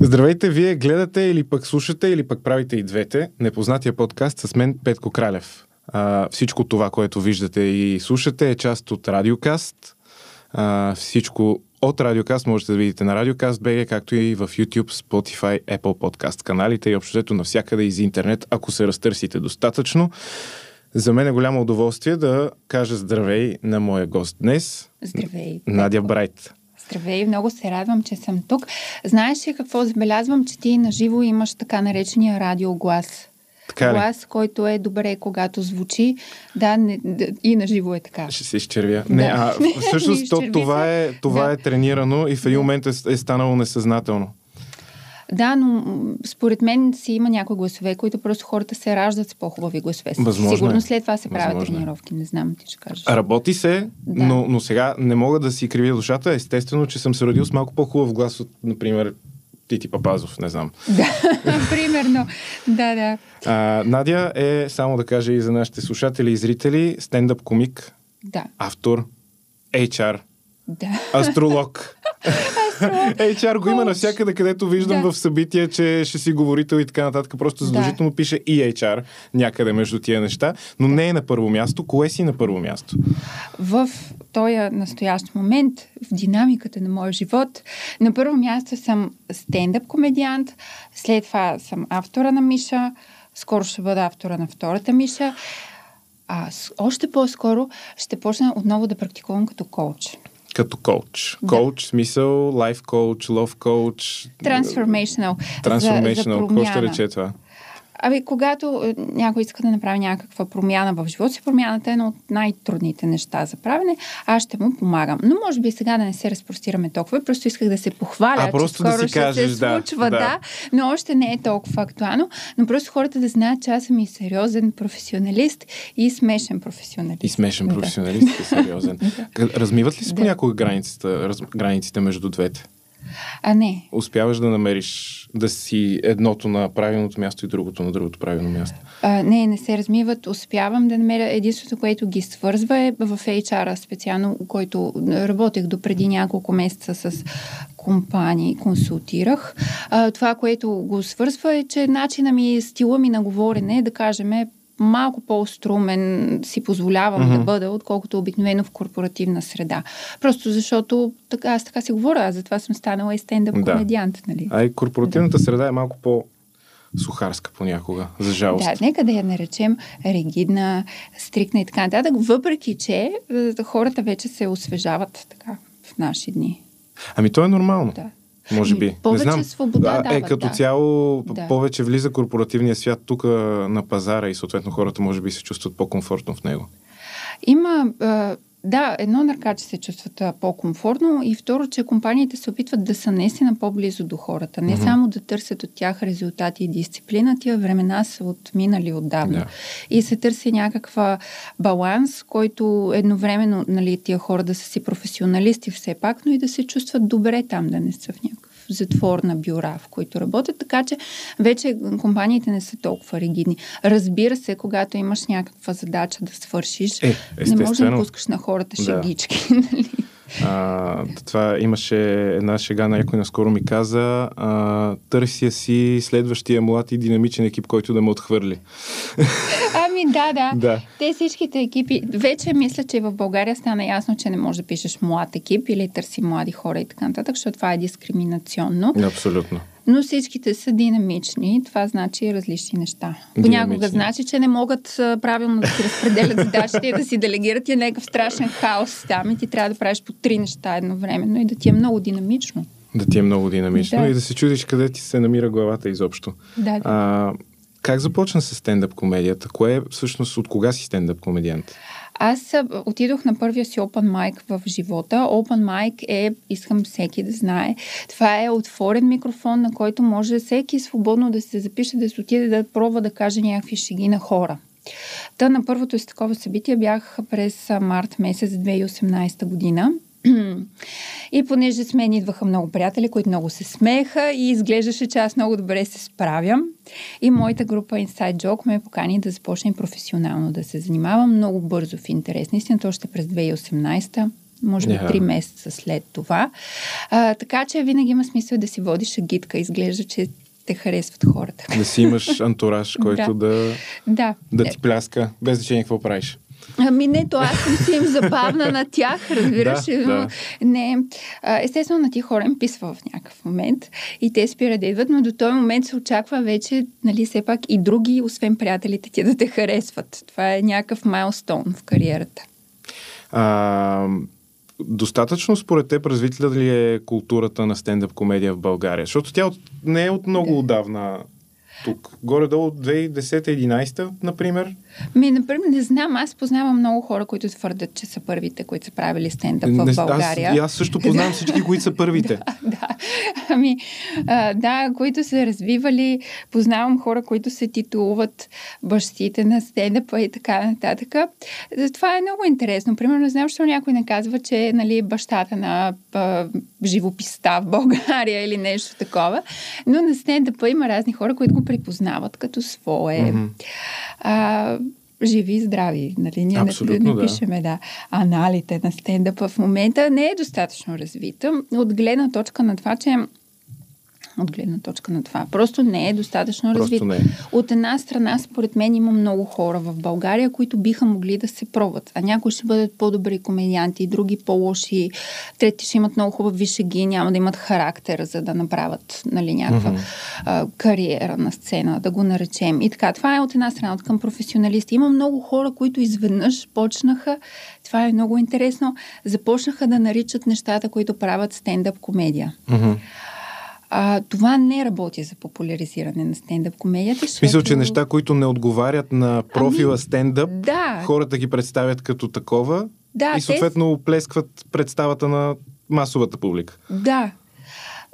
Здравейте, вие гледате или пък слушате, или пък правите и двете. Непознатия подкаст с мен, Петко Кралев. Всичко това, което виждате и слушате, е част от Радиокаст. Всичко от Радиокаст можете да видите на radiocast.bg, както и в YouTube, Spotify, Apple Podcast каналите и общо навсякъде из интернет, ако се разтърсите достатъчно. За мен е голямо удоволствие да кажа здравей на моя гост днес. Здравей, Петко. Надя Брайт. Здравей, много се радвам, че съм тук. Знаеш ли какво забелязвам? Че ти наживо имаш така наречения радиоглас. Глас, който е добре, когато звучи. Да, не, и наживо е така. Ще се изчервя. Да. Не, всъщност това е тренирано и в един момент е станало несъзнателно. Да, но според мен си има някои гласове, които просто хората се раждат с по-хубави гласове. Възможно сигурно след това се правят тренировки, не знам, ти ще кажеш. Работи се, да. но сега не мога да си кривя душата. Естествено, че съм се родил с малко по-хубав глас от, например, Тити Папазов, не знам. Да, примерно. Да. Надя е, само да кажа и за нашите слушатели и зрители, стендъп комик, да. Автор, HR, да. Астролог. HR го има навсякъде, където виждам в събития, че ще си говорител и така нататък. Просто задължително пише и HR някъде между тия неща, но не е на първо място. Кое си на първо място? В този настоящ момент, в динамиката на моя живот, на първо място съм стендъп комедиант, след това съм автора на Миша, скоро ще бъда автора на втората Миша, а още по-скоро ще почна отново да практикувам като коуч. Като коуч. Коуч, смисъл, лайф коуч, лов коуч. Трансформейшнъл. Какво ще рече това? Абе, когато някой иска да направи някаква промяна в живота си, промяната е едно от най-трудните неща за правене, аз ще му помагам. Но може би сега да не се разпростираме толкова, просто исках да се похваля, че скоро да ще се случва, да, но още не е толкова актуално, но просто хората да знаят, че аз съм и сериозен професионалист и смешен професионалист. И смешен професионалист и сериозен. Размиват ли си понякога границите между двете? А не. Успяваш да намериш да си едното на правилното място и другото на другото правилно място? Не се размиват. Успявам да намеря. Единството, което ги свързва е в HR-а специално, който работех допреди няколко месеца с компании, консултирах. Това, което го свързва е, че начина ми, стила ми на говорене, да кажем, е малко по-струмен, си позволявам да бъда, отколкото обикновено в корпоративна среда. Просто защото аз така си говоря, аз затова съм станала и стендъп комедиант, нали? А и корпоративната среда е малко по-сухарска понякога, за жалост. Да, нека да я наречем ригидна, стрикна и така нататък, въпреки че хората вече се освежават така в наши дни. Ами то е нормално. Да. Може би. Повече не знам. Свобода дава, като цяло повече влиза корпоративния свят тук на пазара и съответно хората може би се чувстват по-комфортно в него. Има... едно нарка, че се чувстват по-комфортно и второ, че компаниите се опитват да са наистина по-близо до хората. Не само да търсят от тях резултати и дисциплина, тия времена са отминали отдавна. И се търси някаква баланс, който едновременно, нали, тия хора да са си професионалисти все пак, но и да се чувстват добре там, да не са в някакъв затвор на бюра, в които работят. Така че вече компаниите не са толкова ригидни. Разбира се, когато имаш някаква задача да свършиш, не можеш да пускаш на хората шегички, нали? Това имаше една шега, някой наскоро ми каза, търся си следващия млад и динамичен екип, който да ме отхвърли. Да. Те всичките екипи, вече мисля, че в България стана ясно, че не можеш да пишеш млад екип или търси млади хора и така нататък, защото това е дискриминационно. Абсолютно. Но всичките са динамични. Това значи различни неща. Понякога значи, че не могат правилно да си разпределят задачите и да си делегират, и е някакъв страшен хаос там и ти трябва да правиш по 3 неща едновременно и да ти е много динамично. И да се чудиш къде ти се намира главата изобщо. Да. Как започна с стендъп комедията? От кога си стендъп комедиант? Аз отидох на първия си Open Mic в живота. Open Mic е, искам всеки да знае, това е отворен микрофон, на който може всеки свободно да се запише, да се отиде, да пробва да каже някакви шеги на хора. Та на първото си такова събитие бях през март месец 2018 година. И понеже с мен идваха много приятели, които много се смееха и изглеждаше, че аз много добре се справям. И моята група Inside Joke ме покани да започне професионално да се занимавам много бързо в интерес. Наистина, още през 2018 може би 3 месеца след това. Така че винаги има смисъл да си водиш агитка. Изглежда, че те харесват хората. Да си имаш антураж, който да ти пляска, без значение какво правиш. Ами не, то аз съм си им забавна на тях, разбираш. Не, естествено на тия хора им писва в някакъв момент и те спират да идват, но до този момент се очаква вече, нали, все пак и други, освен приятелите ти, да те харесват. Това е някакъв майлстоун в кариерата. Достатъчно според теб развита ли е културата на стендъп комедия в България? Защото тя не е от много отдавна тук. Горе-долу 2010-2011, например. Например, не знам. Аз познавам много хора, които твърдят, че са първите, които са правили стендъп в България. Аз също познавам всички, които са първите. Които са развивали. Познавам хора, които се титулуват бащите на стендъпа и така нататък. Това е много интересно. Примерно, знам, че някой не казва, че, нали, бащата на живописта в България или нещо такова. Но на стендъпа има разни хора, които го припознават като свое. Mm-hmm. Живи и здрави. Нали? Ние не пишеме аналите на стендъпа в момента. Не е достатъчно развита. От гледна точка на това. Просто не е достатъчно развита. От една страна, според мен, има много хора в България, които биха могли да се пробват. А някои ще бъдат по-добри комедианти, други по-лоши, трети ще имат много хубави шеги, няма да имат характер, за да направят, нали, някаква кариера на сцена, да го наречем. И така, това е от една страна, от към професионалисти. Има много хора, които изведнъж почнаха, това е много интересно, започнаха да наричат нещата, които правят стендъп комедия. Това не работи за популяризиране на стендъп комедията. В смисъл, че неща, които не отговарят на профила стендъп, хората ги представят като такова и съответно оплескват представата на масовата публика. Да.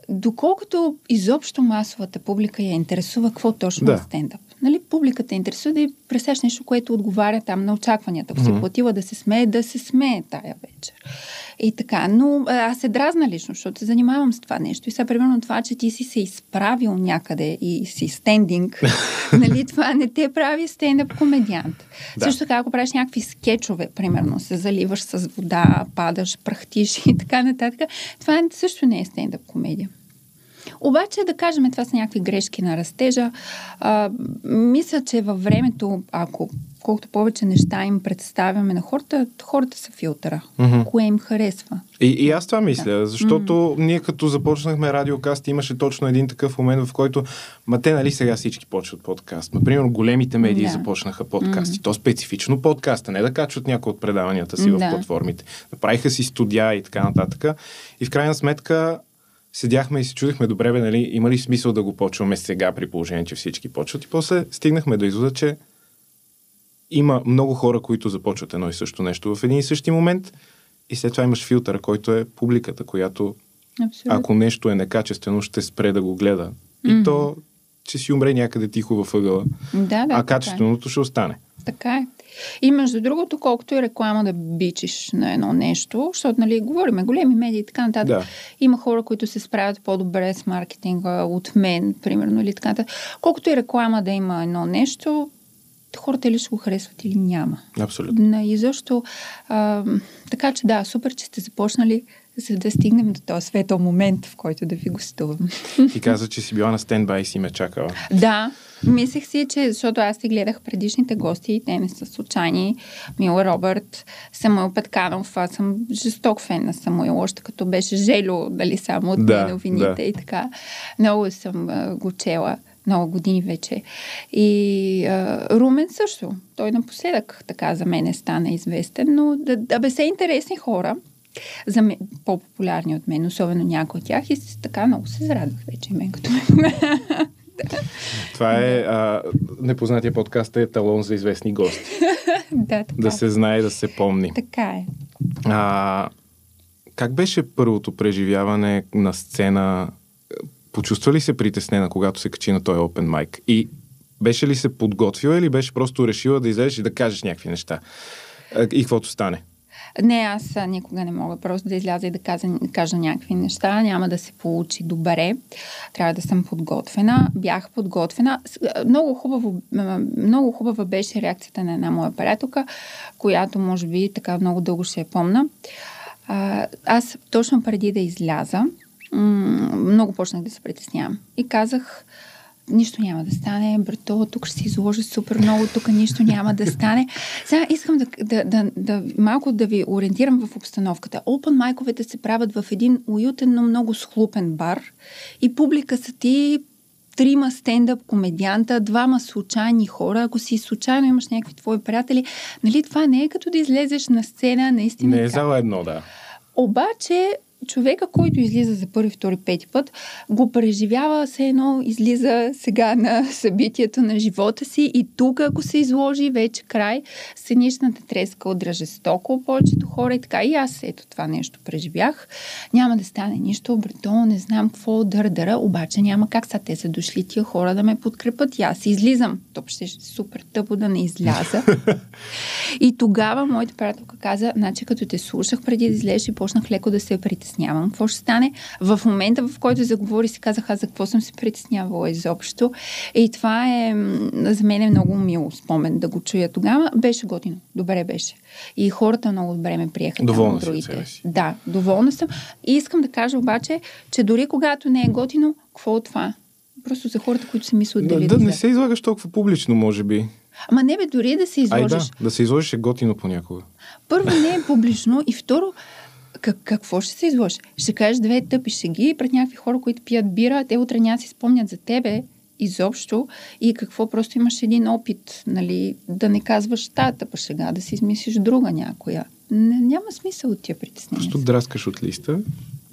Доколкото изобщо масовата публика я интересува, какво точно е стендъп? Нали, публиката интересува да ѝ представиш нещо, което отговаря там на очакванията. Ако си платила да се смее тая вечер. И така, но аз се дразна лично, защото се занимавам с това нещо. И сега, примерно това, че ти си се изправил някъде и си стендинг, нали, това не те прави стендъп комедиант. Също така, ако правиш някакви скетчове, примерно, се заливаш с вода, падаш, пръхтиш и така нататък, това също не е стендъп комедия. Обаче, да кажем, това са някакви грешки на растежа. Мисля, че във времето, ако колкото повече неща им представяме на хората, хората са филтъра. Mm-hmm. Кое им харесва. И аз това мисля, защото ние като започнахме Радиокаст, имаше точно един такъв момент, в който, те, нали, сега всички почват подкаст. Например, големите медии започнаха подкасти. То специфично подкаста, не да качват някои от предаванията си в платформите. Направиха си студия и така нататък. И в крайна сметка седяхме и се чудихме, добре бе, нали, има ли смисъл да го почваме сега при положение, че всички почват, и после стигнахме до извода, че има много хора, които започват едно и също нещо в един и същи момент, и след това имаш филтър, който е публиката, която ако нещо е некачествено, ще спре да го гледа. И то, че си умре някъде тихо във ъгъла, а качественото ще остане. Така е. И между другото, колкото и реклама да бичиш на едно нещо, защото, нали, говориме големи медии и така нататък, има хора, които се справят по-добре с маркетинга от мен, примерно, или така нататък. Колкото и реклама да има едно нещо, хората или ще го харесват, или няма. Абсолютно. И защо? Така че супер, че сте започнали, за да стигнем до този светъл момент, в който да ви гостувам. Ти каза, че си била на стендбай и си ме чакала. Да, мислех си, че, защото аз си гледах предишните гости и те не са случайни. Мило Роберт, Самуил Патканов, аз съм жесток фен на Самуил, още като беше Желю, дали само от новините и така. Много съм го чела. Много години вече. И Румен също. Той напоследък така за мен стана известен, но са интересни хора, за мен, по-популярни от мен, особено някои от тях, и така много се зарадвах вече и мен като мен. Това е непознатия подкаст е еталон за известни гости. Да се знае, да се помни. Така е. Как беше първото преживяване на сцена? Почувства ли се притеснена, когато се качи на този open mic? И беше ли се подготвила или беше просто решила да излезеш и да кажеш някакви неща? И каквото стане? Не, аз никога не мога просто да изляза и да кажа някакви неща. Няма да се получи добре. Трябва да съм подготвена. Бях подготвена. Много хубава беше реакцията на една моя приятелка, която може би така много дълго ще я помна. Аз точно преди да изляза, много почнах да се притеснявам. И казах, нищо няма да стане, брато, тук ще се изложи супер много, тук нищо няма да стане. Сега искам малко да ви ориентирам в обстановката. Open майковете се правят в един уютен, но много схлупен бар и публика са ти 3 стендъп комедианта, 2 случайни хора. Ако си случайно имаш някакви твои приятели, нали, това не е като да излезеш на сцена, наистина. Не е заедно, да. Обаче човека, който излиза за първи, втори, пети път, го преживява все едно, излиза сега на събитието на живота си и тук, ако се изложи, вече край, сценичната треска удра жестоко повечето хора и така. И аз ето това нещо преживях. Няма да стане нищо, брато, не знам какво дърдъра, обаче няма как са те са дошли тия хора да ме подкрепят и аз излизам. Топ ще супер тъпо да не изляза. И тогава моята приятелка каза, значи като те слушах преди да излезеш и почнах леко да се притеснявам. Какво ще стане? В момента, в който заговори, си казах, аз за какво съм се притеснявала изобщо. И това е за мен е много мило спомен да го чуя тогава. Беше готино. Добре беше. И хората много добре ме приеха. Доволна съм сега си. Да, доволна съм. И искам да кажа обаче, че дори когато не е готино, какво е това? Просто за хората, които се мислят дали да не се излагаш толкова публично, може би. Ама не бе, дори да се изложиш. Ай да, да се изложиш е готино понякога. Първо не е публично и второ какво ще се изложиш? Ще кажеш 2 тъпи шеги пред някакви хора, които пият бира, те утре няма си спомнят за тебе изобщо и какво просто имаш един опит, нали, да не казваш тази тъпа шега, да си измислиш друга някоя. Няма смисъл от тия притеснения. Просто драскаш от листа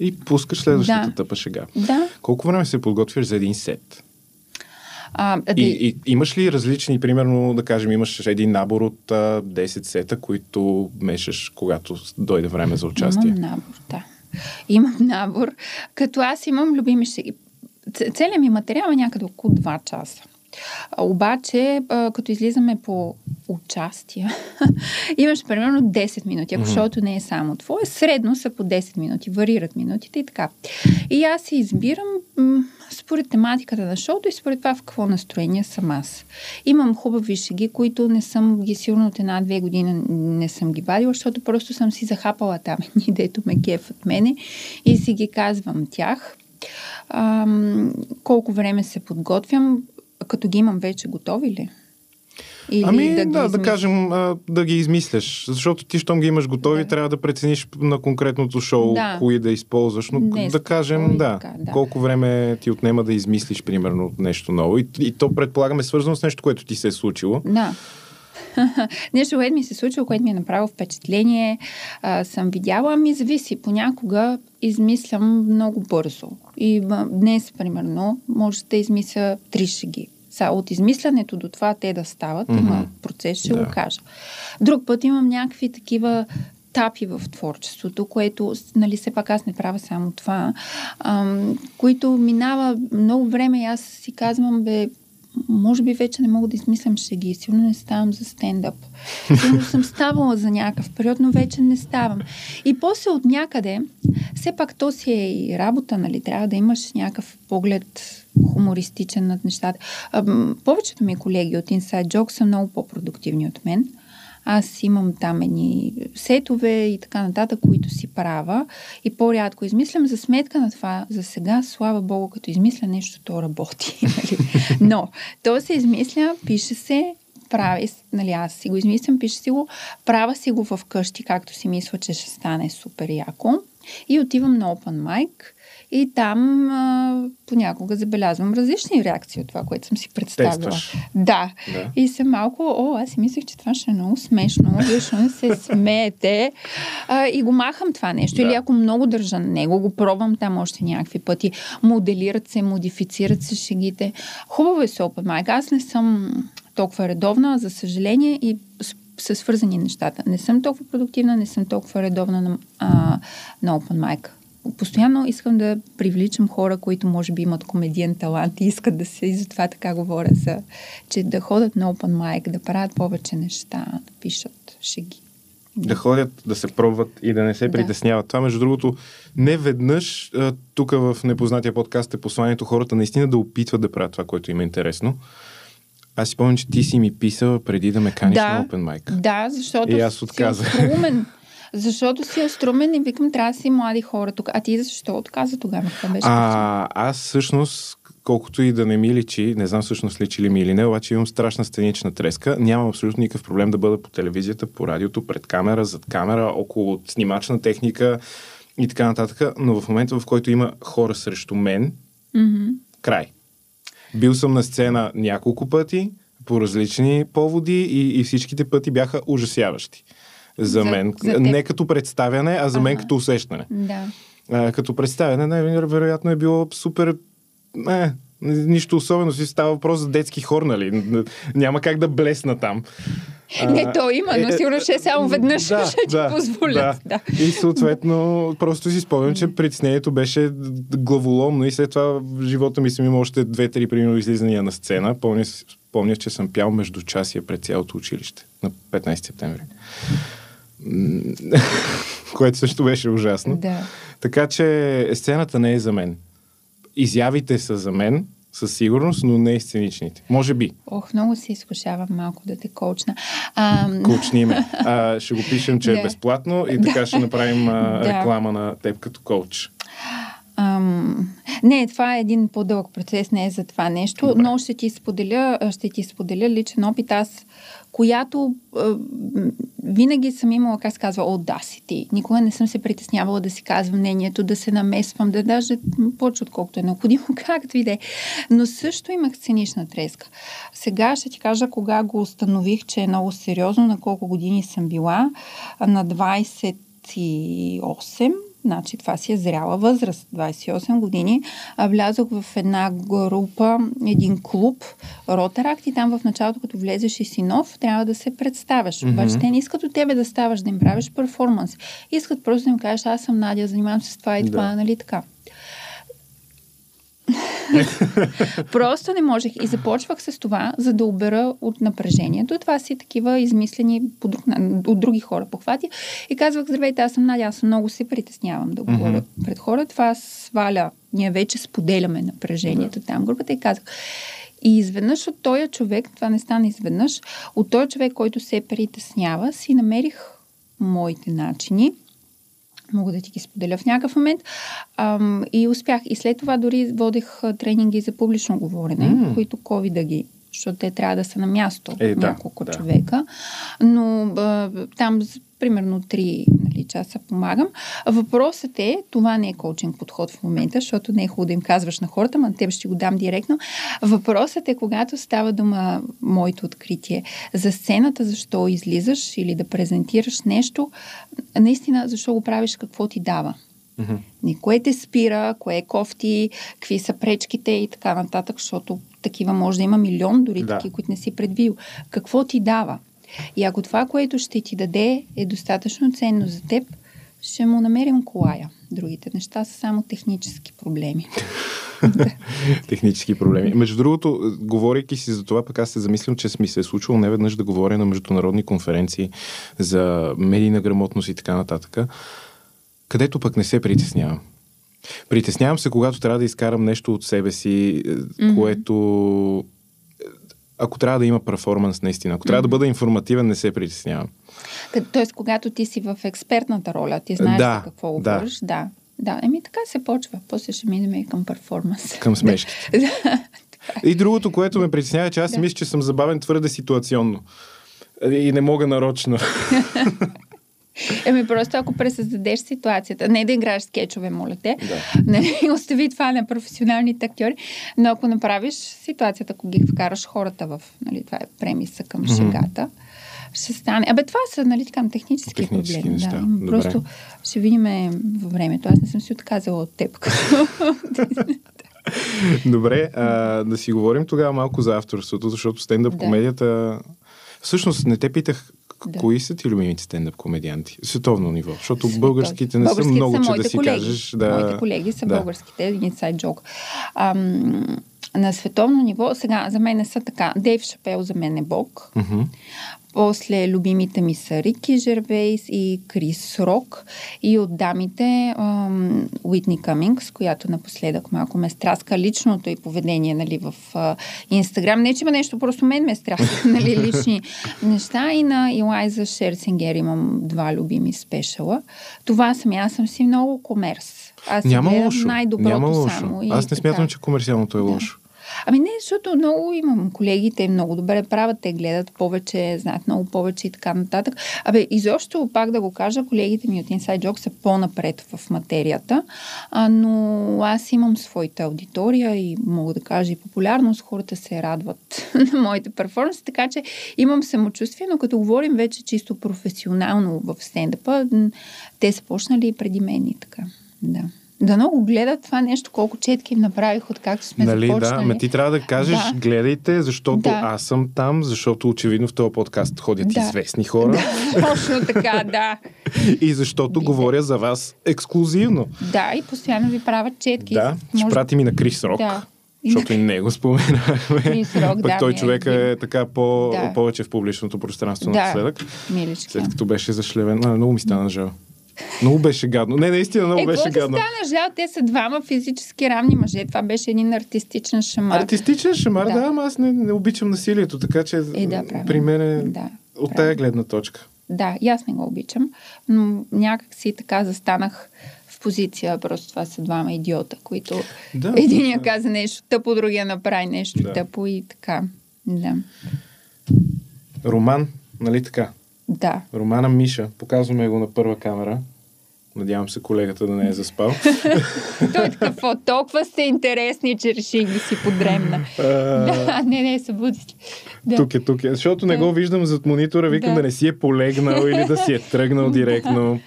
и пускаш следващата тъпа шега. Да. Колко време се подготвяш за един сет? И имаш ли различни, примерно, да кажем, имаш един набор от 10 сета, които мешаш, когато дойде време за участие? Имам набор, да. Имам набор. Като аз имам любими шеги. Целият ми материал е някъде около 2 часа. Обаче, като излизаме по участие, имаш примерно 10 минути, ако шоуто не е само твое, средно са по 10 минути, варират минутите и така. И аз се избирам според тематиката на шоуто и според това в какво настроение съм аз. Имам хубави шеги, които не съм ги сигурно от 1-2 години не съм ги вадила, защото просто съм си захапала там, дето ме кефат мене и си ги казвам тях. Колко време се подготвям, като ги имам вече готови ли? Или да кажем, да ги измисляш. Защото ти, щом ги имаш готови, трябва да прецениш на конкретното шоу, кои да използваш. Но днес, да кажем, колко време ти отнема да измислиш, примерно, нещо ново. И то, предполагаме, свързано с нещо, което ти се е случило. Да. Нещо, което ми се е случило, което ми е направило впечатление, съм видяла, ми зависи. Понякога измислям много бързо. И днес, примерно, може да измисля 3 шеги. От измислянето до това те да стават, има процес, ще го кажа. Друг път имам някакви такива етапи в творчеството, което, нали, все пак аз не правя само това, които минава много време и аз си казвам, може би вече не мога да измислям шеги, сигурно не ставам за стендъп. Сигурно съм ставала за някакъв период, но вече не ставам. И после от някъде, все пак то си е и работа, нали, трябва да имаш някакъв поглед хумористичен над нещата. Повечето ми колеги от Inside Joke са много по-продуктивни от мен. Аз имам там едни сетове и така нататък, които си правя и по-рядко измислям. За сметка на това, за сега, слава богу, като измисля нещо, то работи. Нали? Но то се измисля, пише се, прави, нали, аз си го измислям, пише си го, правя си го вкъщи, както си мисля, че ще стане супер яко. И отивам на Open Mic и там понякога забелязвам различни реакции от това, което съм си представила. Тестваш. Да. И съм малко, аз си мислех, че това ще е много смешно, защото се смеете и го махам това нещо. Да. Или ако много държа на него, го пробвам там още някакви пъти. Моделират се, модифицират се шегите. Хубаво е с Open Mic. Аз не съм толкова редовна, за съжаление, и са свързани нещата. Не съм толкова продуктивна, не съм толкова редовна на Open Mic. Постоянно искам да привличам хора, които може би имат комедиен талант и искат да се, и затова така говоря, че да ходят на Open Mic, да правят повече неща, да пишат шеги. Да ходят, да се пробват и да не се притесняват. Това, между другото, не веднъж тук в Непознатия подкаст е посланието хората наистина да опитват да правят това, което им е интересно. Аз си помня, че ти си ми писала преди да ме каниш на Open Mic. Да, защото си отказах. Си от Румен. Защото си острумен и викам, трябва да си млади хора тук. А ти защо отказа тогава? Аз всъщност, колкото и да не ми личи, не знам всъщност личи ли ми или не, обаче имам страшна сценична треска. Нямам абсолютно никакъв проблем да бъда по телевизията, по радиото, пред камера, зад камера, около снимачна техника и така нататък. Но в момента, в който има хора срещу мен, mm-hmm. край. Бил съм на сцена няколко пъти, по различни поводи и всичките пъти бяха ужасяващи. За мен. За не като представяне, а за мен като усещане. Да. Като представяне, най-вероятно е било супер... нищо особено, си става въпрос за детски хор, нали? Няма как да блесна там. Не, то има, но сигурно ще само веднъж ще ти позволят. Да. И съответно, просто си спомням, че притеснението беше главоломно и след това в живота ми съм имал още 2-3 примерно излизания на сцена. Помня, че съм пял междучасие пред цялото училище на 15 септември. Което също беше ужасно. Да. Така че сцената не е за мен. Изявите са за мен, със сигурност, но не и сценичните. Може би. Ох, много се изкушавам малко да те коучна. Коучни ме. Ще го пишем, че е безплатно и така ще направим реклама на теб като коуч. Не, това е един по-дълъг процес, не е за това нещо, добре. Но ще ти споделя личен опит аз, която винаги съм имала, как се казва, audacity. Никога не съм се притеснявала да си казвам мнението, да се намесвам, да даже повече отколкото е необходимо, както и да е. Но също имах сценична треска. Сега ще ти кажа кога го установих, че е много сериозно, на колко години съм била. На 28. Значи, това си е зряла възраст, 28 години. Влязох в една група, един клуб, Ротаракт, и там в началото, като влезеш и си нов, трябва да се представяш. Mm-hmm. Обаче те не искат от тебе да ставаш, да им правиш перформанс. Искат просто да им кажеш, аз съм Надя, занимавам се с това и това, нали така. Просто не можех. И започвах с това, за да убера от напрежението. Това си такива измислени от други хора похвати. И казвах, здравейте, аз съм Надя, аз много се притеснявам да говоря mm-hmm. пред хора. Това сваля. Ние вече споделяме напрежението yeah. там групата. И казах. И изведнъж от този човек, това не стана изведнъж, от този човек, който се притеснява, си намерих моите начини. Мога да ти ги споделя в някакъв момент. И успях. И след това дори водех тренинги за публично говорене, които COVID-а ги, защото те трябва да са на място няколко човека. Но там примерно 3 часа помагам. Въпросът е, това не е коучинг подход в момента, защото не е хубаво да им казваш на хората, но на теб ще го дам директно. Въпросът е, когато става дума моето откритие за сцената, защо излизаш или да презентираш нещо, наистина защо го правиш, какво ти дава. Mm-hmm. Кое те спира, кое е кофти, какви са пречките и така нататък, защото такива може да има милион, дори такива, които не си предвил. Какво ти дава? И ако това, което ще ти даде, е достатъчно ценно за теб, ще му намерим колая. Другите неща са само технически проблеми. Технически проблеми. Между другото, говорейки си за това, пък аз се замислям, че ми се е случило неведнъж да говоря на международни конференции за медийна грамотност и така нататък, където пък не се притеснявам. Притеснявам се, когато трябва да изкарам нещо от себе си, което... Ако трябва да има перформанс, наистина. Ако трябва да бъда информативен, не се притеснявам. Тоест, когато ти си в експертната роля, ти знаеш за какво говориш. Да. Еми така се почва. После ще минем и към перформанс. Към смешките. И другото, което ме притеснява, че аз мисля, че съм забавен твърде ситуационно. И не мога нарочно. Просто ако пресъздадеш ситуацията, не да играеш скетчове, моля те, остави това на професионалните актьори, но ако направиш ситуацията, ако ги вкараш хората в, нали, това е премиса към шегата, ще стане. Това са, нали, така, технически проблеми. Неща. Да. Просто ще видим във времето. Аз не съм си отказала от теб. Добре, да си говорим тогава малко за авторството, защото стендъп комедията... Всъщност не те питах, кои са ти любимите стендъп комедианти? Световно ниво, защото българските не са много, че да си кажеш. Моите колеги са българските, Inside Joke. на световно ниво, сега за мен са така. Дейв Шапел за мен е бог. Mm-hmm. После любимите ми са Рики Жербейс и Крис Рок. И от дамите Уитни Къмингс, която напоследък малко ме страска личното и поведение, нали, в Инстаграм. Не, че има нещо, просто мен ме страска, нали, лични неща. И на Елайза Шерцингер имам два любими спешъла. Това съм, аз съм си много комерс. Аз си гледам най-доброто само. Аз не смятам, че комерциалното е лошо. Ами не, защото много имам колегите, много добре правят, те гледат повече, знаят много повече и така нататък. Абе, изобщо, пак да го кажа, колегите ми от Inside Joke са по-напред в материята, но аз имам своята аудитория и мога да кажа и популярност, хората се радват на моите перформанси, така че имам самочувствие, но като говорим вече чисто професионално в стендъпа, те са почнали и преди мен и така, да. Да много гледат това нещо, колко четки им направих, откакто сме започнали. Да, ме ти трябва да кажеш, да. Гледайте, защото да. Аз съм там, защото очевидно в този подкаст ходят да. Известни хора. Да, точно така, да. И защото говоря за вас ексклюзивно. Да, и постоянно ви правят четки. Да, ще пратим и на Крис Рок. Да. Защото и него споменаваме. Пък да, той човек е така повече в публичното пространство напоследък. След като беше зашлевен. Много ми стана жал. Много беше гадно. Не, наистина много беше гадно. Стана жал, те са двама физически равни мъже. Това беше един артистичен шамар. Артистичен шамар, да, ама аз не обичам насилието, така че при мен е от тая гледна точка. Да, и аз не го обичам, но някак си така застанах в позиция, просто това са двама идиота, които единия каза нещо тъпо, другия направи нещо тъпо и така. Да. Роман, нали така? Да. Романа Миша. Показваме го на първа камера. Надявам се колегата да не е заспал. Той е какво? Толкова сте интересни, че реших да си подремна. Не, събуди се. Тук е. Защото не го виждам зад монитора. Викам да не си е полегнал или да си е тръгнал директно.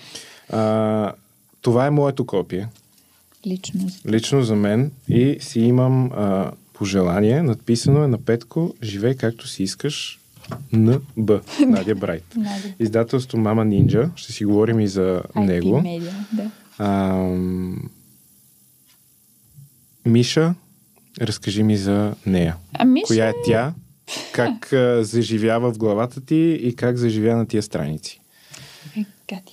Това е моето копие. Лично за мен. И си имам пожелание. Надписано е на Петко. Живей както си искаш. Н.Б. Надя Брайт. Издателство Мама Нинджа. Ще си говорим и за него. Миша, разкажи ми за нея. Коя е тя? Как заживява в главата ти и как заживя на тия страници?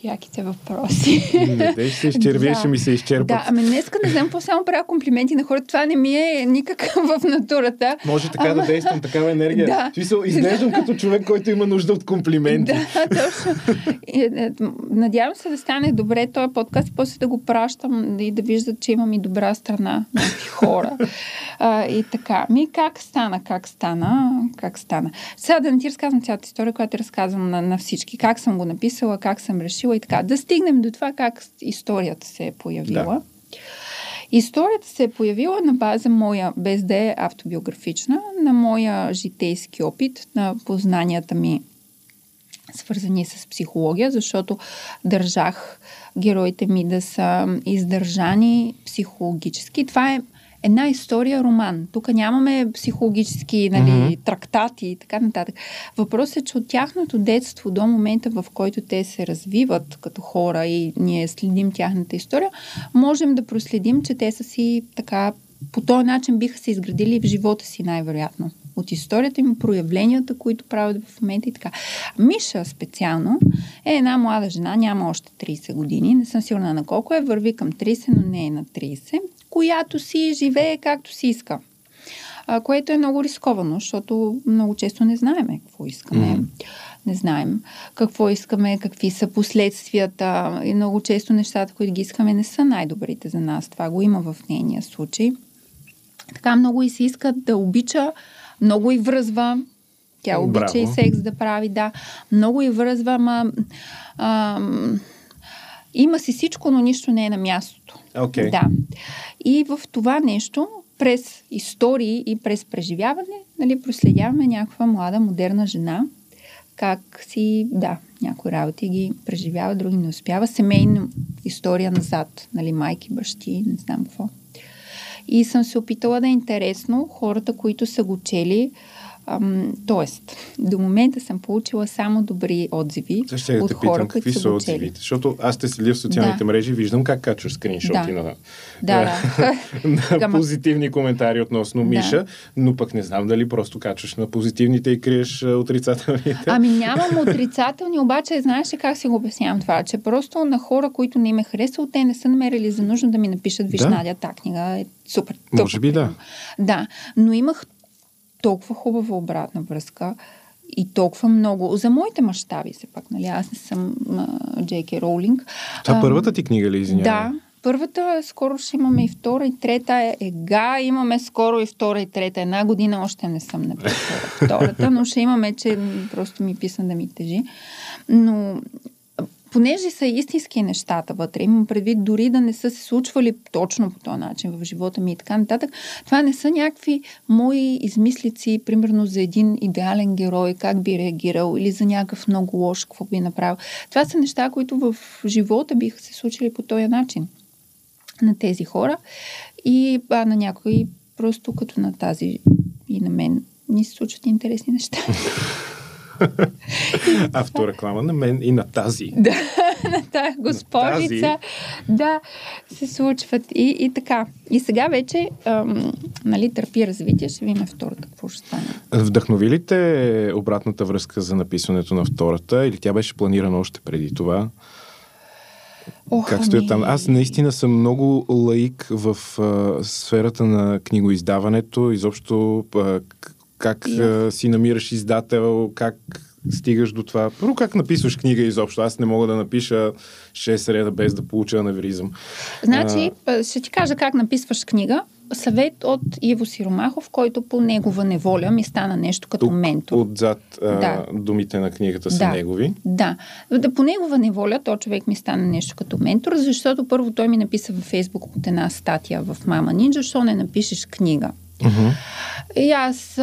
Яките въпроси. Дей ще се изчервиш, ще ми се изчерпат. Да, ами днеска не знам, по-само правя комплименти на хората. Това не ми е никак в натурата. Може така да действам, такава енергия. Изглеждам като човек, който има нужда от комплименти. Да, точно. Надявам се да стане добре този подкаст и после да го пращам и да виждат, че имам и добра страна на хора. И така. Как стана? Сега да не ти разказвам цялата история, която разказвам на всички. Как съм го написала, как съм решила и така. Да стигнем до това как историята се е появила. Да. Историята се е появила на база моя, без да е автобиографична, на моя житейски опит, на познанията ми свързани с психология, защото държах героите ми да са издържани психологически. Това е една история, роман. Тук нямаме психологически трактати и така нататък. Въпросът е, че от тяхното детство до момента, в който те се развиват като хора и ние следим тяхната история, можем да проследим, че те са си така, по този начин биха се изградили в живота си най-вероятно. От историята им, проявленията, които правят в момента и така. Миша специално е една млада жена, няма още 30 години, не съм сигурна на колко е, върви към 30, но не е на 30, която си живее както си иска. Което е много рисковано, защото много често не знаем какво искаме. Не знаем какво искаме, какви са последствията и много често нещата, които ги искаме, не са най-добрите за нас. Това го има в нейния случай. Така много и се иска да обича, много и връзва. Тя обича и секс да прави, да. Много и връзва, има си всичко, но нищо не е на мястото. Okay. Да. И в това нещо, през истории и през преживяване, проследяваме някаква млада, модерна жена, как си, някои работи ги преживява, други не успява. Семейна история назад, майки, бащи, не знам какво. И съм се опитала да е интересно хората, които са го чели, Тоест, до момента съм получила само добри отзиви от да хора, които са отзивите. Защото аз те следя в социалните мрежи, виждам как качваш скриншоти на позитивни коментари относно Миша, но пък не знам дали просто качваш на позитивните и криеш отрицателните. Ами нямам отрицателни, обаче знаеш ли как си го обяснявам това, че просто на хора, които не ме харесват, те не са намерили за нужно да ми напишат: виж, Надя, та книга е супер. Може би да. Но имах толкова хубава обратна връзка и толкова много. За моите мащаби се пак, нали? Аз не съм Дж. К. Роулинг. Това първата ти книга ли, извинявай? Да. Първата, скоро ще имаме и втора, и трета е ега. Имаме скоро и втора, и трета. Една година още не съм написала втората, но ще имаме, че просто ми писна да ми тежи. Но понеже са истински нещата вътре, имам предвид дори да не са се случвали точно по този начин в живота ми и така нататък, това не са някакви мои измислици, примерно за един идеален герой, как би реагирал, или за някакъв много лош, какво би направил. Това са неща, които в живота биха се случили по този начин на тези хора и на някой просто като на тази и на мен ни се случват интересни неща. Автореклама на мен и на тази. Да, на тази госпожица. На тази. Да, се случват и така. И сега вече търпи развитие, ще видим втората какво ще стане. Вдъхнови ли те обратната връзка за написването на втората, или тя беше планирана още преди това? Как стоят там? Аз наистина съм много лаик в сферата на книгоиздаването, изобщо как си намираш издател, как стигаш до това. Първо, как написваш книга изобщо? Аз не мога да напиша 6 реда без да получа аневризъм. Значи, ще ти кажа как написваш книга. Съвет от Иво Сиромахов, който по негова неволя ми стана нещо като ментор. Отзад думите на книгата са негови. Да, по негова неволя той човек ми стана нещо като ментор, защото първо той ми написа във Фейсбук под една статия в Мама Нинджа: защо не напишеш книга? Uh-huh. И аз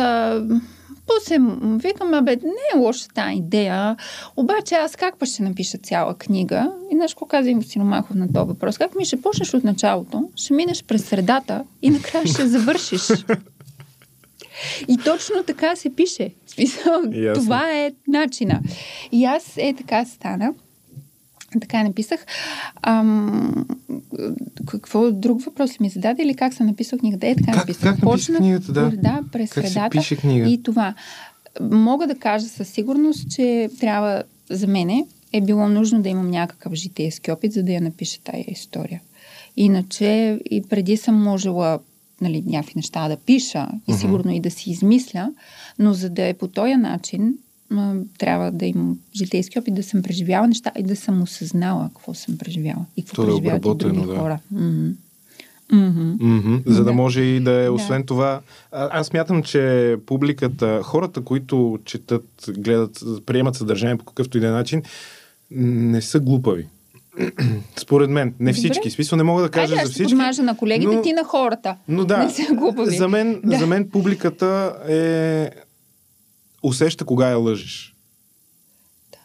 викам, не е лоша тази идея, обаче аз как път ще напиша цяла книга? И нещо казва Иво Сиромахов на този въпрос: как ми ще почнеш от началото, ще минеш през средата и накрая ще завършиш. И точно така се пише. Това е начина. И аз така стана. Така написах. Какво друг въпрос ми зададе, или как съм написал книгата? Така написах. Как написах книгата, през средата и това. Мога да кажа със сигурност, че трябва, за мене е било нужно да имам някакъв житейски опит, за да я напиша тая история. Иначе и преди съм можела някакви неща да пиша и сигурно и да си измисля, но за да е по този начин, трябва да имам житейски опит, да съм преживяла неща и да съм осъзнала какво съм преживяла и какво преживяват и други хора. За да може и да е, освен това, аз смятам, че публиката, хората, които четат, гледат, приемат съдържание по какъвто и да е начин, не са глупави. Според мен, не всички. Смисъл, не мога да кажа за всички. Ще подмажа на колегите, но ти на хората. Но не са глупави. За мен публиката е усеща кога я лъжиш. Да.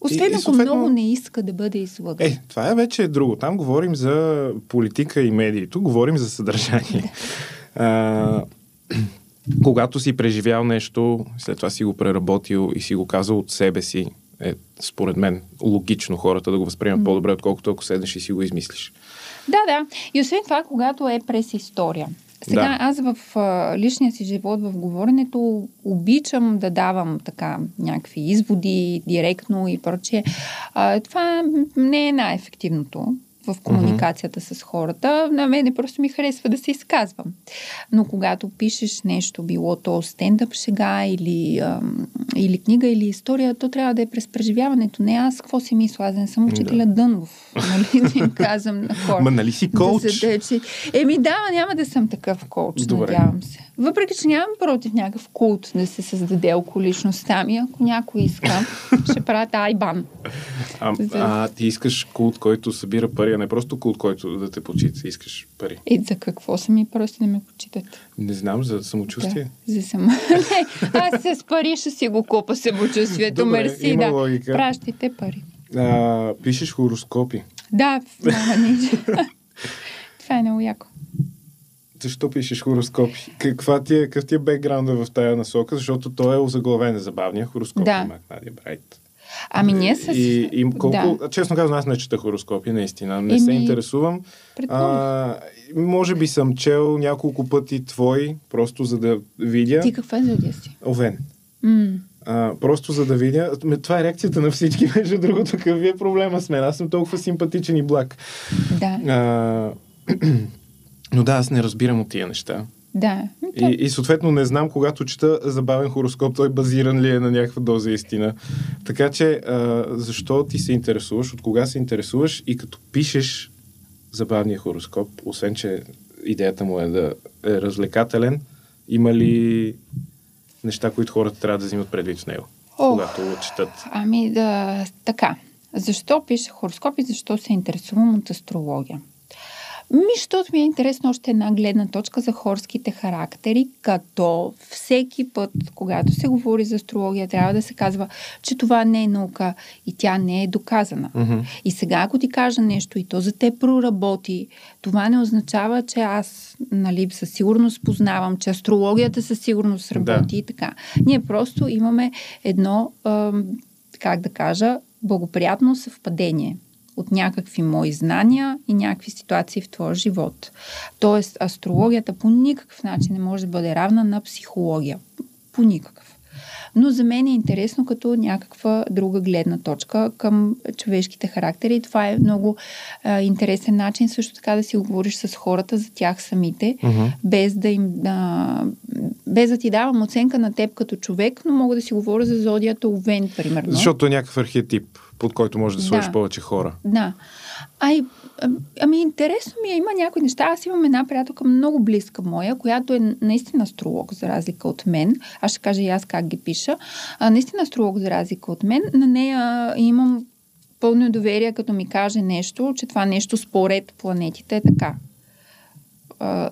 Освен ако много не иска да бъде излаган. Това е вече друго. Там говорим за политика и медии. Тук говорим за съдържание. Когато си преживял нещо, след това си го преработил и си го казал от себе си, според мен логично хората да го възприемат по-добре, отколкото ако седнеш и си го измислиш. Да. И освен това, когато е през история. Сега аз в личния си живот, в говоренето, обичам да давам така някакви изводи директно и прочее. Това не е най-ефективното в комуникацията с хората. На мен просто ми харесва да се изказвам. Но когато пишеш нещо, било то стендъп шега или книга, или история, то трябва да е през преживяването. Не аз какво си мисля, аз не съм учителя Дънов. Казвам на хората. Ма нали си коуч? Няма да съм такъв коуч, надявам се. Въпреки че нямам против някакъв култ да се създаде около личността ми. Ако някой иска, ще правя айбан. Ти искаш култ, който събира пари, а не просто култ, който да те почита. Искаш пари. За какво са ми просто да ме почитат? Не знам, за самочувствие. Аз с пари ще си го купа самочувствието. Мерси, има логика. Пращайте пари. Пишеш хороскопи. Да, това е много яко. защо пишеш хороскопи? Какъв ти е бекграунда в тая насока? Защото той е озаглавен забавния хороскоп на Надя Брайт. Ами ние с... И колко... Да. Честно казвам, аз не чета хороскопи, наистина. Не се интересувам. Може би съм чел няколко пъти твой, просто за да видя... Ти каква зодия си? Овен. Просто за да видя... Това е реакцията на всички, между другото. Какъв е проблема с мен? Аз съм толкова симпатичен и благ. Да. Но да, аз не разбирам от тия неща. Да. И съответно не знам, когато чета забавен хороскоп, той базиран ли е на някаква доза истина. Така че, защо ти се интересуваш, от кога се интересуваш и като пишеш забавния хороскоп, освен че идеята му е да е развлекателен, има ли неща, които хората трябва да взимат предвид в него, когато четат? Ами да, така. Защо пиша хороскоп и защо се интересувам от астрология? Защото ми е интересно още една гледна точка за хорските характери, като всеки път, когато се говори за астрология, трябва да се казва, че това не е наука и тя не е доказана. Mm-hmm. И сега, ако ти кажа нещо и то за те проработи, това не означава, че аз, нали, със сигурност познавам, че астрологията със сигурност работи и така. Ние просто имаме едно, как да кажа, благоприятно съвпадение от някакви мои знания и някакви ситуации в твоя живот. Тоест, астрологията по никакъв начин не може да бъде равна на психология. По никакъв. Но за мен е интересно като някаква друга гледна точка към човешките характери. И това е много интересен начин също така да си говориш с хората за тях самите, без да им... без да ти давам оценка на теб като човек, но мога да си говоря за зодията Овен, примерно. Защото е някакъв архетип, под който може да сложиш повече хора. Да. Ами интересно ми е, има някои неща. Аз имам една приятелка много близка моя, която е наистина астролог, за разлика от мен. Аз ще кажа и аз как ги пиша. Наистина астролог, за разлика от мен. На нея имам пълно доверие, като ми каже нещо, че това нещо според планетите е така.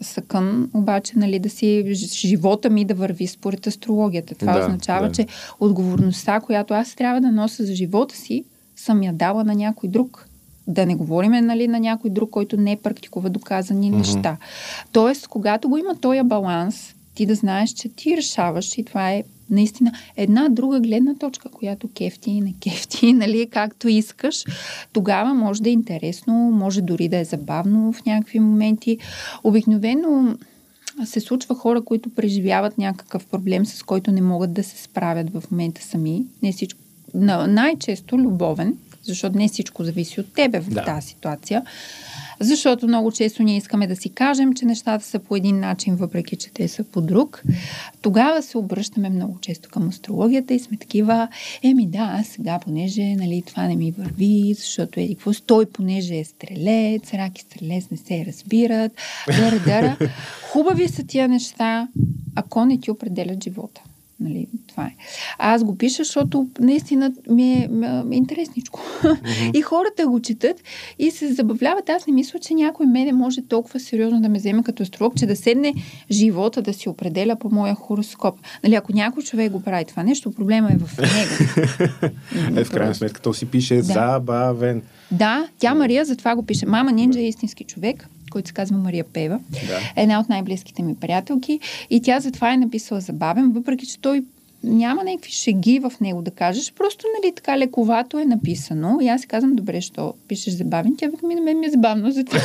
Съкън, обаче, нали, да си живота ми да върви според астрологията. Това означава, че отговорността, която аз трябва да нося за живота си, съм я дала на някой друг. Да не говориме, нали, на някой друг, който не практикува доказани неща. Тоест, когато го има този баланс, ти да знаеш, че ти решаваш и това е наистина една друга гледна точка, която кефти и не кефти, нали, както искаш. Тогава може да е интересно, може дори да е забавно в някакви моменти. Обикновено се случва хора, които преживяват някакъв проблем, с който не могат да се справят в момента сами. Не всичко, най-често любовен, защото не всичко зависи от тебе в тази ситуация. Защото много често ние искаме да си кажем, че нещата са по един начин, въпреки че те са по друг. Тогава се обръщаме много често към астрологията и сме такива, аз сега, понеже, нали, това не ми върви, защото той, понеже е стрелец, рак и стрелец не се разбират, Хубави са тия неща, ако не ти определят живота. Нали, това е. Аз го пиша, защото наистина ми е интересничко. И хората го четат и се забавляват. Аз не мисля, че някой мене може толкова сериозно да ме вземе като астролог, че да седне живота да си определя по моя хороскоп. Нали, ако някой човек го прави това нещо, проблема е в него. В крайна сметка, то си пише забавен. Да, тя Мария затова го пише. Мама Нинджа е истински човек, който се казва Мария Пева. Да. Една от най-близките ми приятелки. И тя затова е написала забавен, въпреки че той няма някакви шеги в него да кажеш. Просто, нали, така лековато е написано. И аз си казвам, добре, що пишеш забавен? Тя вика, ми е забавно за това.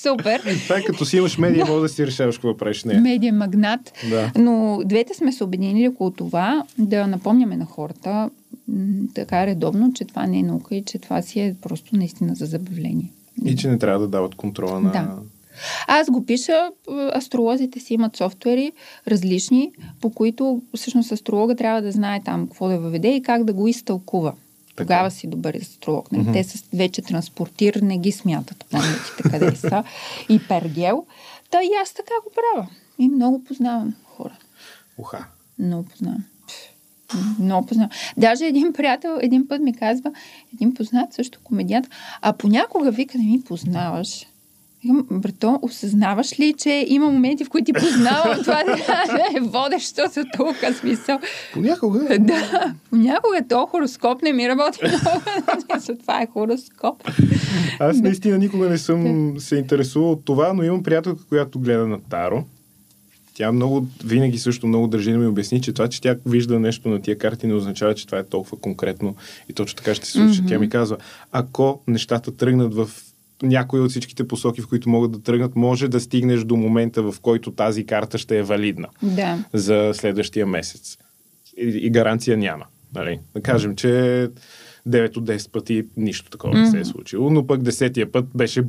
Супер. Това като си имаш медия, може да си решаваш какво правиш. Медия магнат. Да. Но двете сме се обединили около това да напомняме на хората така редовно, че това не е наука и че това си е просто наистина за забавление. И че не трябва да дават контрола на... Да. Аз го пиша, астролозите си имат софтуери различни, по които всъщност астролога трябва да знае там какво да въведе и как да го изтълкува. Така. Тогава си добър астролог. Mm-hmm. Те са вече транспортир, не ги смятат планетите къде са. И пергел. Та и аз така го правя. И много познавам хора. Уха. Много познавам. Даже един приятел един път ми казва, един познат също комедиант, а понякога вика, не ми познаваш. Брато, осъзнаваш ли, че има моменти, в които ти познавам това да е водещо за тук, смисъл? Понякога. Да, понякога то хороскоп не ми работи много. Това е хороскоп. Аз наистина никога не съм се интересувал от това, но имам приятелка, която гледа на Таро. Тя много, винаги също много държи да ми обясни, че това, че тя вижда нещо на тия карти, не означава, че това е толкова конкретно и точно така ще се случи. Mm-hmm. Тя ми казва, ако нещата тръгнат в някои от всичките посоки, в които могат да тръгнат, може да стигнеш до момента, в който тази карта ще е валидна за следващия месец. И гаранция няма. Нали? Да кажем, че 9 от 10 пъти нищо такова не се е случило, но пък 10-тия път беше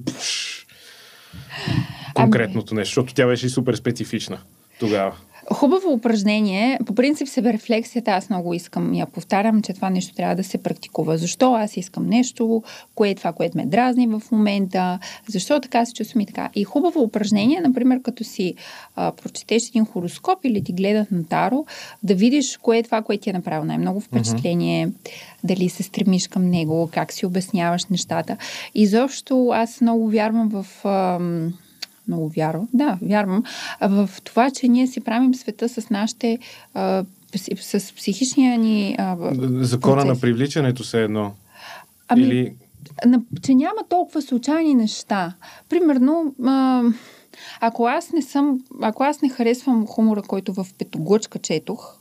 конкретното нещо, защото тя беше супер специфична тогава. Хубаво упражнение. По принцип себерефлексията аз много искам. Я повтарям, че това нещо трябва да се практикува. Защо аз искам нещо? Кое е това, което ме дразни в момента? Защо така се чувствам и така? И хубаво упражнение, например, като си прочетеш един хороскоп или ти гледат на Таро, да видиш кое е това, което ти е направило най-много впечатление, дали се стремиш към него, как си обясняваш нещата. И защо аз много вярвам в... вярвам в това, че ние си правим света с нашите, с психичния ни закона процес. На привличането се едно. Или... че няма толкова случайни неща. Примерно, ако аз не харесвам хумора, който в Петогорска четох,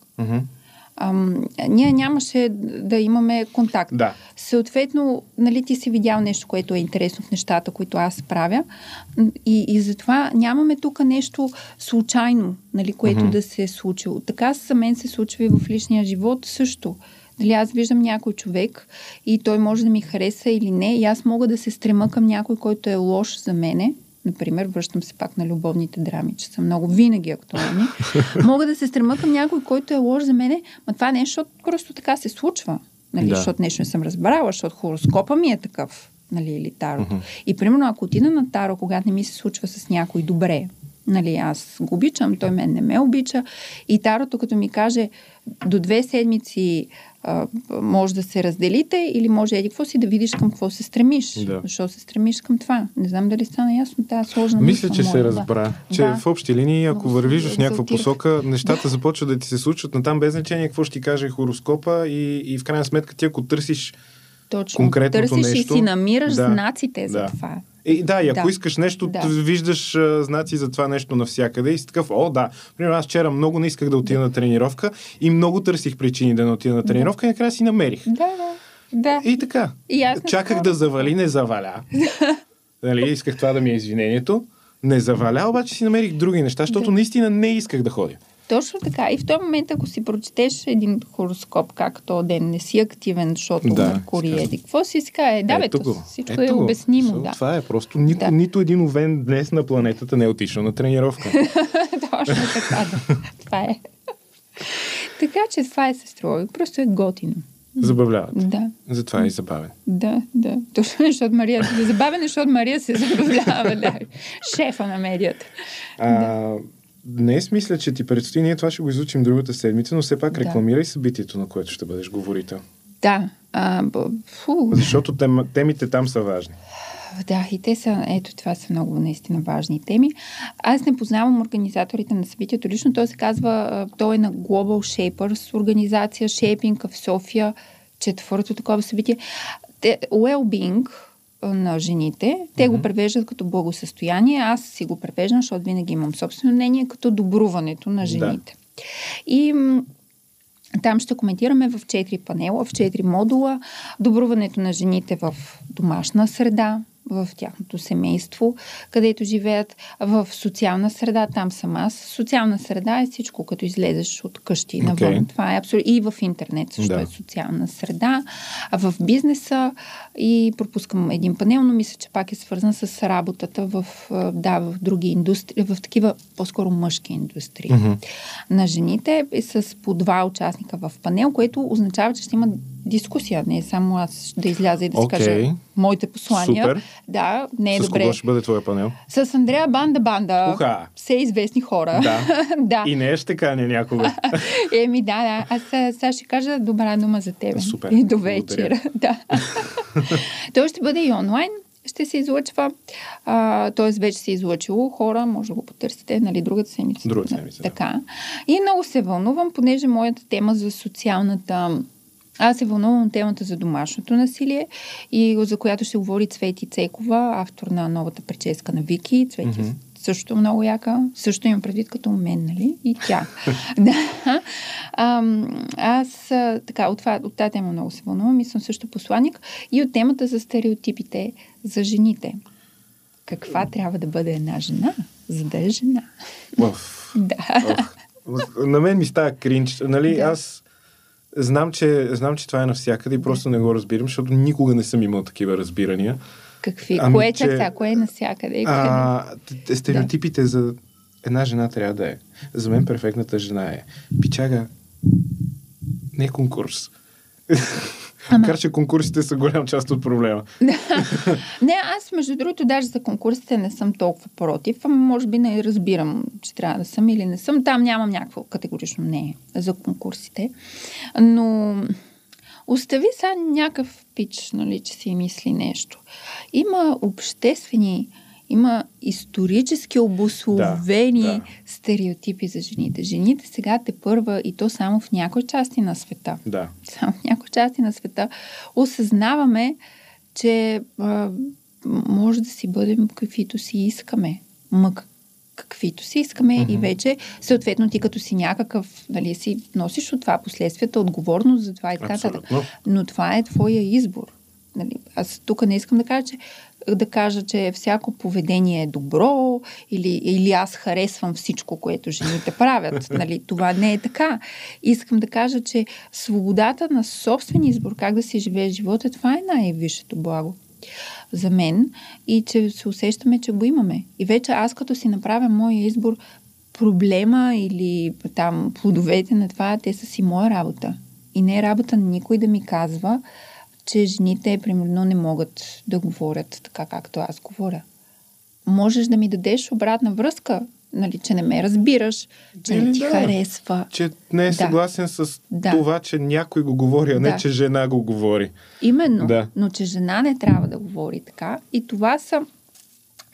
ние нямаше да имаме контакт. Да. Съответно, нали, ти си видял нещо, което е интересно в нещата, които аз правя, и затова нямаме тук нещо случайно, нали, което да се е случило. Така за мен се случва и в личния живот също. Дали аз виждам някой човек и той може да ми хареса или не, и аз мога да се стрема към някой, който е лош за мене. Например, връщам се пак на любовните драми, че са много винаги актуални. Мога да се стрема към някой, който е лош за мене, но това нещо просто така се случва. Нали? Да. Защото нещо не съм разбрала, защото хороскопа ми е такъв, нали, или Тарото. И примерно, ако отида на Таро, когато не ми се случва с някой добре, нали, аз го обичам, той мен не ме обича, и Тарото като ми каже до 2 седмици може да се разделите или може еди какво си, да видиш към какво се стремиш. Да. Защо се стремиш към това? Не знам дали стана ясно тази сложна мисля, че се разбра. Да. Че в общи линии, ако вървиш в някаква посока, нещата започват да ти се случват, но там без значение какво ще ти каже хороскопа, и в крайна сметка ти ако търсиш конкретното нещо... Търсиш и си намираш знаците за това. И ако искаш нещо, виждаш знаци за това нещо навсякъде и си такъв, примерно аз вчера много не исках да отида на тренировка и много търсих причини да не отида на тренировка и накрая си намерих. И така. И чаках да завали, не заваля. Нали, исках това да ми е извинението. Не заваля, обаче си намерих други неща, защото наистина не исках да ходя. Точно така. И в този момент, ако си прочетеш един хороскоп, както ден не си активен, защото Меркурий еди, какво си иска? Всичко е обяснимо. Това е просто. Нито един овен днес на планетата не е отишъл на тренировка. Точно така. Това е. Така че това е сестро. Просто е готино. Забавляват. Затова е и забавен. Точно, защото Мария е забавен, защото Мария се забавлява. Шефа на медията. Днес мисля, че ти предстои. Ние това ще го изучим другата седмица, но все пак рекламирай събитието, на което ще бъдеш говорител. Защото темите там са важни. И те са, това са много наистина важни теми. Аз не познавам организаторите на събитието лично. Той се казва, той е на Global Shapers, организация Shaping of Sofia, 4-то такова събитие. Wellbeing на жените. Те го превеждат като благосъстояние. Аз си го превеждам, защото винаги имам собствено мнение, като добруването на жените. И там ще коментираме в 4 панела, в 4 модула. Добруването на жените в домашна среда, в тяхното семейство, където живеят, в социална среда, там съм аз. Социална среда е всичко, като излезеш от къщи навън. Това е абсолютно. И в интернет също е социална среда. А в бизнеса, и пропускам един панел, но мисля, че пак е свързан с работата в други индустрии, в такива по-скоро мъжки индустрии на жените, с по 2 участника в панел, което означава, че ще има дискусия. Не е само аз да изляза и да си кажа моите послания. Супер. Не е добре. С кого ще бъде твоя панел? С Андреа Банда-Банда. Все известни хора. И не е ще кане някога. Аз сега ще кажа добра дума за теб. Супер. И до вечера. Той ще бъде и онлайн. ще се излъчва. Тоест вече се излъчило, хора, може да го потърсите, нали, другата седмица. Така. И много се вълнувам, понеже моята тема за социалната... Аз се вълнувам темата за домашното насилие, и за която ще говори Цвети Цекова, автор на новата прическа на Вики. Цвети също много яка. Също имам предвид като мен, нали? И тя. Аз така, от тази тема много се вълнувам и съм също посланик. И от темата за стереотипите за жените. Каква трябва да бъде една жена, за да е жена? На мен ми става кринч. Нали? Аз Знам, че това е навсякъде и просто не го разбирам, защото никога не съм имал такива разбирания. Какви? Кое е навсякъде? Стереотипите за една жена трябва да е. За мен перфектната жена е пичага, не конкурс. Макар, че конкурсите са голям част от проблема. Не, аз между другото даже за конкурсите не съм толкова против, ама може би не разбирам, че трябва да съм или не съм. Там нямам някакво категорично мнение за конкурсите. Но остави сега някакъв пич, нали, че си мисли нещо. Има обществени, има исторически обусловени стереотипи за жените. Жените сега тепърва, и то само в някои части на света. Да. Само в някои части на света осъзнаваме, че може да си бъдем каквито си искаме. Каквито си искаме, и вече съответно ти като си някакъв, нали, си носиш от това последствията, отговорност за това и така. Но това е твоя избор. Нали? Аз тук не искам да кажа, че всяко поведение е добро или аз харесвам всичко, което жените правят. Нали, това не е така. Искам да кажа, че свободата на собствен избор, как да си живее живота, това е най-висшето благо за мен, и че се усещаме, че го имаме. И вече аз като си направя моя избор, проблема или там плодовете на това, те са си моя работа. И не е работа на никой да ми казва, че жените, примерно, не могат да говорят така, както аз говоря. Можеш да ми дадеш обратна връзка, нали, че не ме разбираш, че не ти харесва. Че не е съгласен с това, че някой го говори, а не, че жена го говори. Именно, но че жена не трябва да говори така. И това са,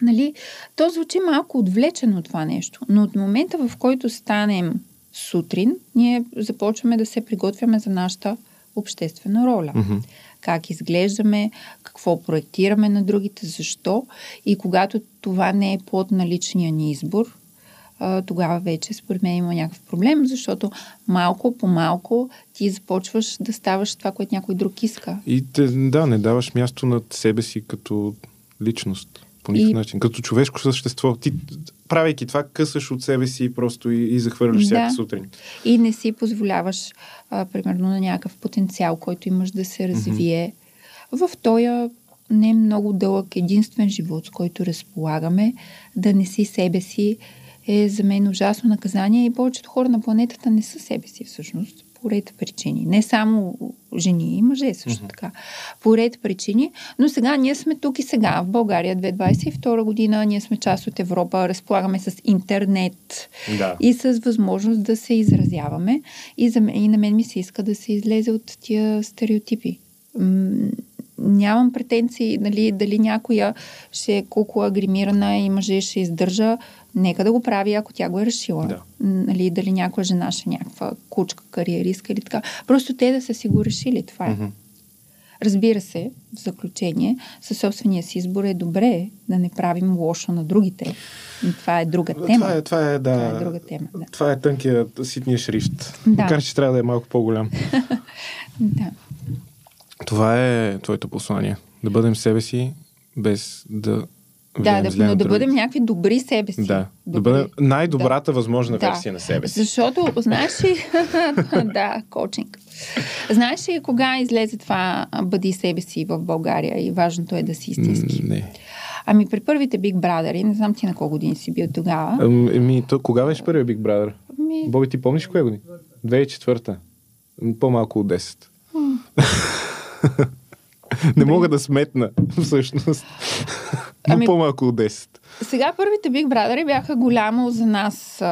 нали, то звучи малко отвлечено това нещо, но от момента, в който станем сутрин, ние започваме да се приготвяме за нашата обществена роля. Как изглеждаме, какво проектираме на другите, защо, и когато това не е под наличния ни избор, тогава вече според мен има някакъв проблем, защото малко по малко ти започваш да ставаш това, което някой друг иска. И не даваш място над себе си като личност, по никакъв начин, като човешко същество. Ти, правейки това, късаш от себе си просто и захвърляш всяка сутрин. И не си позволяваш, примерно, на някакъв потенциал, който имаш да се развие в този не много дълъг единствен живот, с който разполагаме. Да не си себе си е за мен ужасно наказание, и повечето хора на планетата не са себе си всъщност, по ред причини. Не само жени и мъже също така. По ред причини. Но сега ние сме тук и сега. В България 2022 година ние сме част от Европа. Разполагаме с интернет и с възможност да се изразяваме. И на мен ми се иска да се излезе от тия стереотипи. Нямам претенции, нали, дали някоя ще е колко агримирана и мъже ще издържа. Нека да го прави, ако тя го е решила. Нали, дали някоя жена ще е някаква кучка, кариеристка или така. Просто те да са си го решили, това е. Разбира се, в заключение, със собствения си избор е добре да не правим лошо на другите. Това е друга тема. Това е друга тема. Това е тънкият, ситния шрифт. Макар, че трябва да е малко по-голям. Това е твоето послание. Да бъдем себе си, без да... но да бъдем някакви добри себе си. Да бъдем най-добрата възможна версия на себе си. Защото, знаеш ли... Коучинг. Знаеш ли кога излезе това "бъди себе си" в България и важното е да си истински? Не. Ами при първите Big Brother, не знам ти на колко години си бил тогава. Кога беше първият Big Brother? Боби, ти помниш коя година? 2004-та. По-малко от 10. Не мога да сметна, всъщност. Но по-малко от 10. Сега първите Big Brother бяха голямо за нас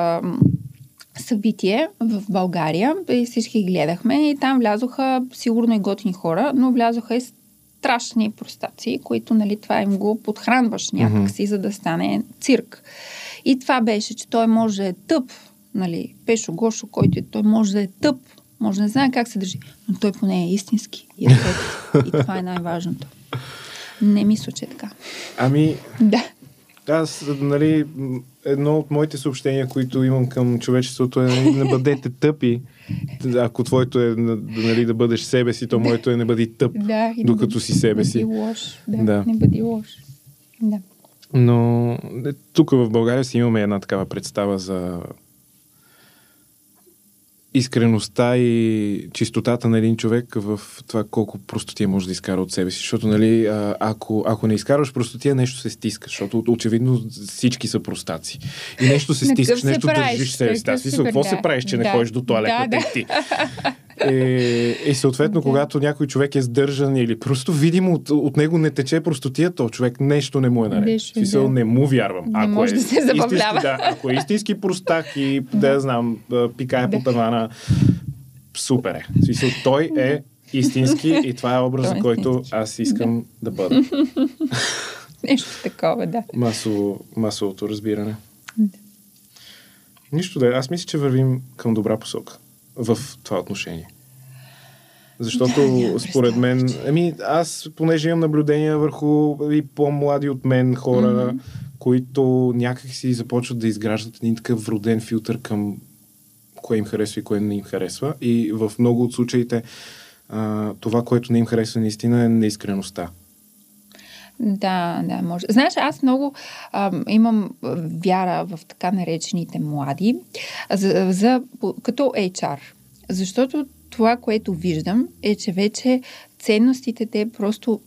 събитие в България. И всички гледахме, и там влязоха сигурно и готини хора, но влязоха и страшни простаци, които, нали, това им го подхранваш някакси, за да стане цирк. И това беше, че той може да е тъп, нали, Пешо Гошо, който е, той може да е тъп, може да не знае как се държи, но той поне е истински и е тъп. И това е най-важното. Не мисля, че е така. Ами... Да. Аз, нали, едно от моите съобщения, които имам към човечеството е, нали, не бъдете тъпи. Ако твоето е, нали, да бъдеш себе си, то моето е не бъди тъп, да, докато не, си себе си. Лош, да, да, не бъди лош. Да. Но тук в България си имаме една такава представа за искреността и чистотата на един човек в това колко простотия може да изкара от себе си. Защото, нали, ако не изкарваш простотия, нещо се стискаш. Защото очевидно всички са простаци. И нещо се стискаш, нещо държиш себе си. Аз мисля, какво се правиш, че не ходиш до тоалетната и ти? И съответно, когато някой човек е сдържан или просто видимо от него не тече простотия, то човек нещо не му е наред. Смисъл, не му вярвам. Ако може да се забавлява. Да, ако е истински простак и да знам, пикае по тавана, супер е. Смисъл, той е истински и това е образът, който аз искам да бъда. Нещо такова, да. Масовото разбиране. Нищо да е. Аз мисля, че вървим към добра посока в това отношение. Защото, да, според мен... Ами, аз, понеже имам наблюдения върху и по-млади от мен хора, които някак си започват да изграждат един такъв роден филтър към кое им харесва и кое не им харесва. И в много от случаите това, което не им харесва наистина, е неискреността. Да, да, може. Знаеш, аз много имам вяра в така наречените млади като HR, защото това, което виждам, е, че вече ценностите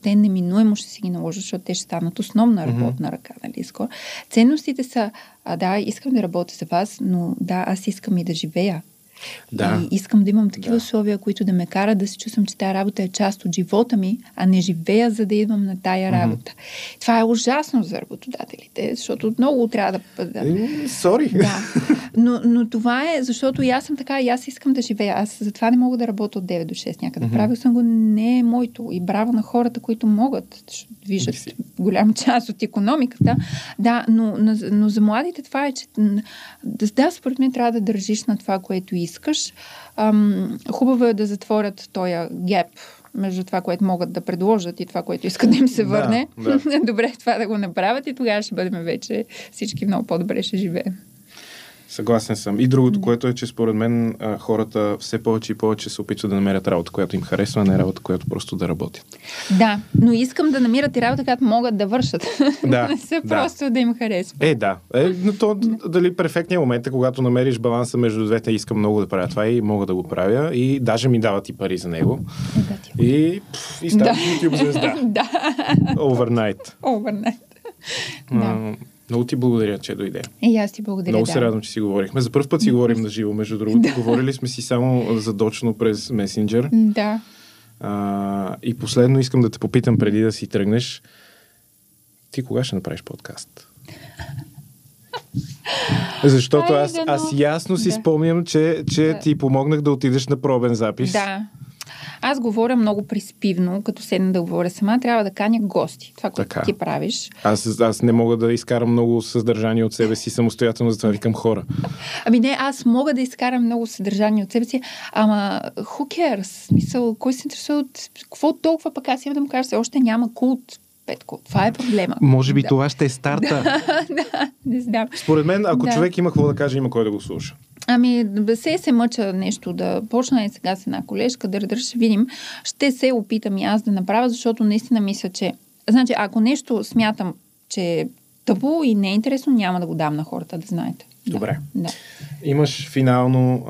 те неминуемо ще си ги наложат, защото те ще станат основна работна ръка, нали, скоро. Ценностите са, да, искам да работя за вас, но да, аз искам и да живея. Да. И искам да имам такива условия, които да ме карат да се чувствам, че тая работа е част от живота ми, а не живея, за да идвам на тая работа. Това е ужасно за работодателите, защото много трябва да... Sorry. Да. Но това е, защото и аз съм така, и аз искам да живея. Аз затова не мога да работя от 9 до 6 някъде. Правил съм го, не е моето. И браво на хората, които могат, виждат голям част от икономиката. Да, но за младите това е, че да, според мен трябва да държиш на това, което искаш. Хубаво е да затворят този геп между това, което могат да предложат и това, което искат да им се върне. Да, да. Добре, това да го направят и тогава ще бъдем вече всички много по-добре ще живеем. Съгласен съм. И другото, което е, че според мен хората все повече и повече се опитват да намерят работа, която им харесва, а не работа, която просто да работят. Да, но искам да намират и работа, която могат да вършат. Да. Не са просто да им харесва. Да. Но то дали перфектният момент е, когато намериш баланса между двете, искам много да правя това и мога да го правя и даже ми дават и пари за него. И ставаш YouTube звезда. Да. Overnight. Да. Много ти благодаря, че дойде. И аз ти благодаря. Много се радвам, че си говорихме. За първ път си говорим на живо, между другото. Говорили сме си само задочно през месенджер. Да. И последно искам да те попитам, преди да си тръгнеш. Ти кога ще направиш подкаст? Защото аз ясно си спомням, че ти помогнах да отидеш на пробен запис. Да. Аз говоря много приспивно, като седна да говоря сама, трябва да каня гости. Това, което ти правиш. Аз не мога да изкарам много съдържание от себе си самостоятелно, затова викам хора. Ами не, аз мога да изкарам много съдържание от себе си, ама who cares? Смисъл, кой се интересува от... Какво толкова пък аз имам да му кажа, още няма култ. Това е проблема. Може би това ще е старта. Да, не знам. Според мен, ако човек има какво да каже, има кой да го слуша. Ами, се мъча нещо да почна и сега с една колежка, ще видим. Ще се опитам и аз да направя, защото наистина мисля, че... Значи, ако нещо смятам, че е тъпо и не е интересно, няма да го дам на хората, да знаете. Добре. Да. Имаш финално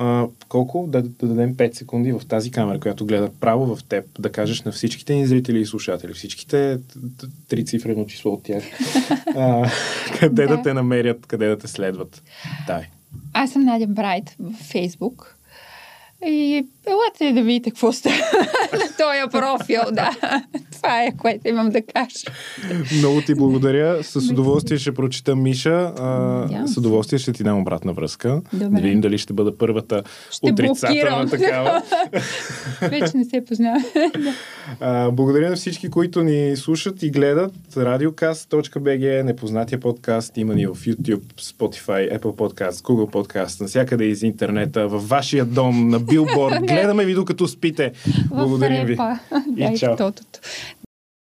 колко? Да дадем 5 секунди в тази камера, която гледа право в теб, да кажеш на всичките ни зрители и слушатели, всичките 3 цифрено число от тях, къде да те намерят, къде да те следват. Аз съм Надя Брайт в Фейсбук И елате да видите какво сте на този профил, да. Това е, което имам да кажа. Много ти благодаря. С удоволствие ще прочита Миша. С удоволствие ще ти дам обратна връзка. Да видим дали ще бъда първата отрицателна такава. Вече не се познавам. Благодаря на всички, които ни слушат и гледат. Radiocast.bg, Непознатия подкаст. Има ни в YouTube, Spotify, Apple Podcast, Google Podcast, навсякъде из интернета, във вашия дом, на билборд. Гледаме ви докато спите. Благодарим ви. И чао.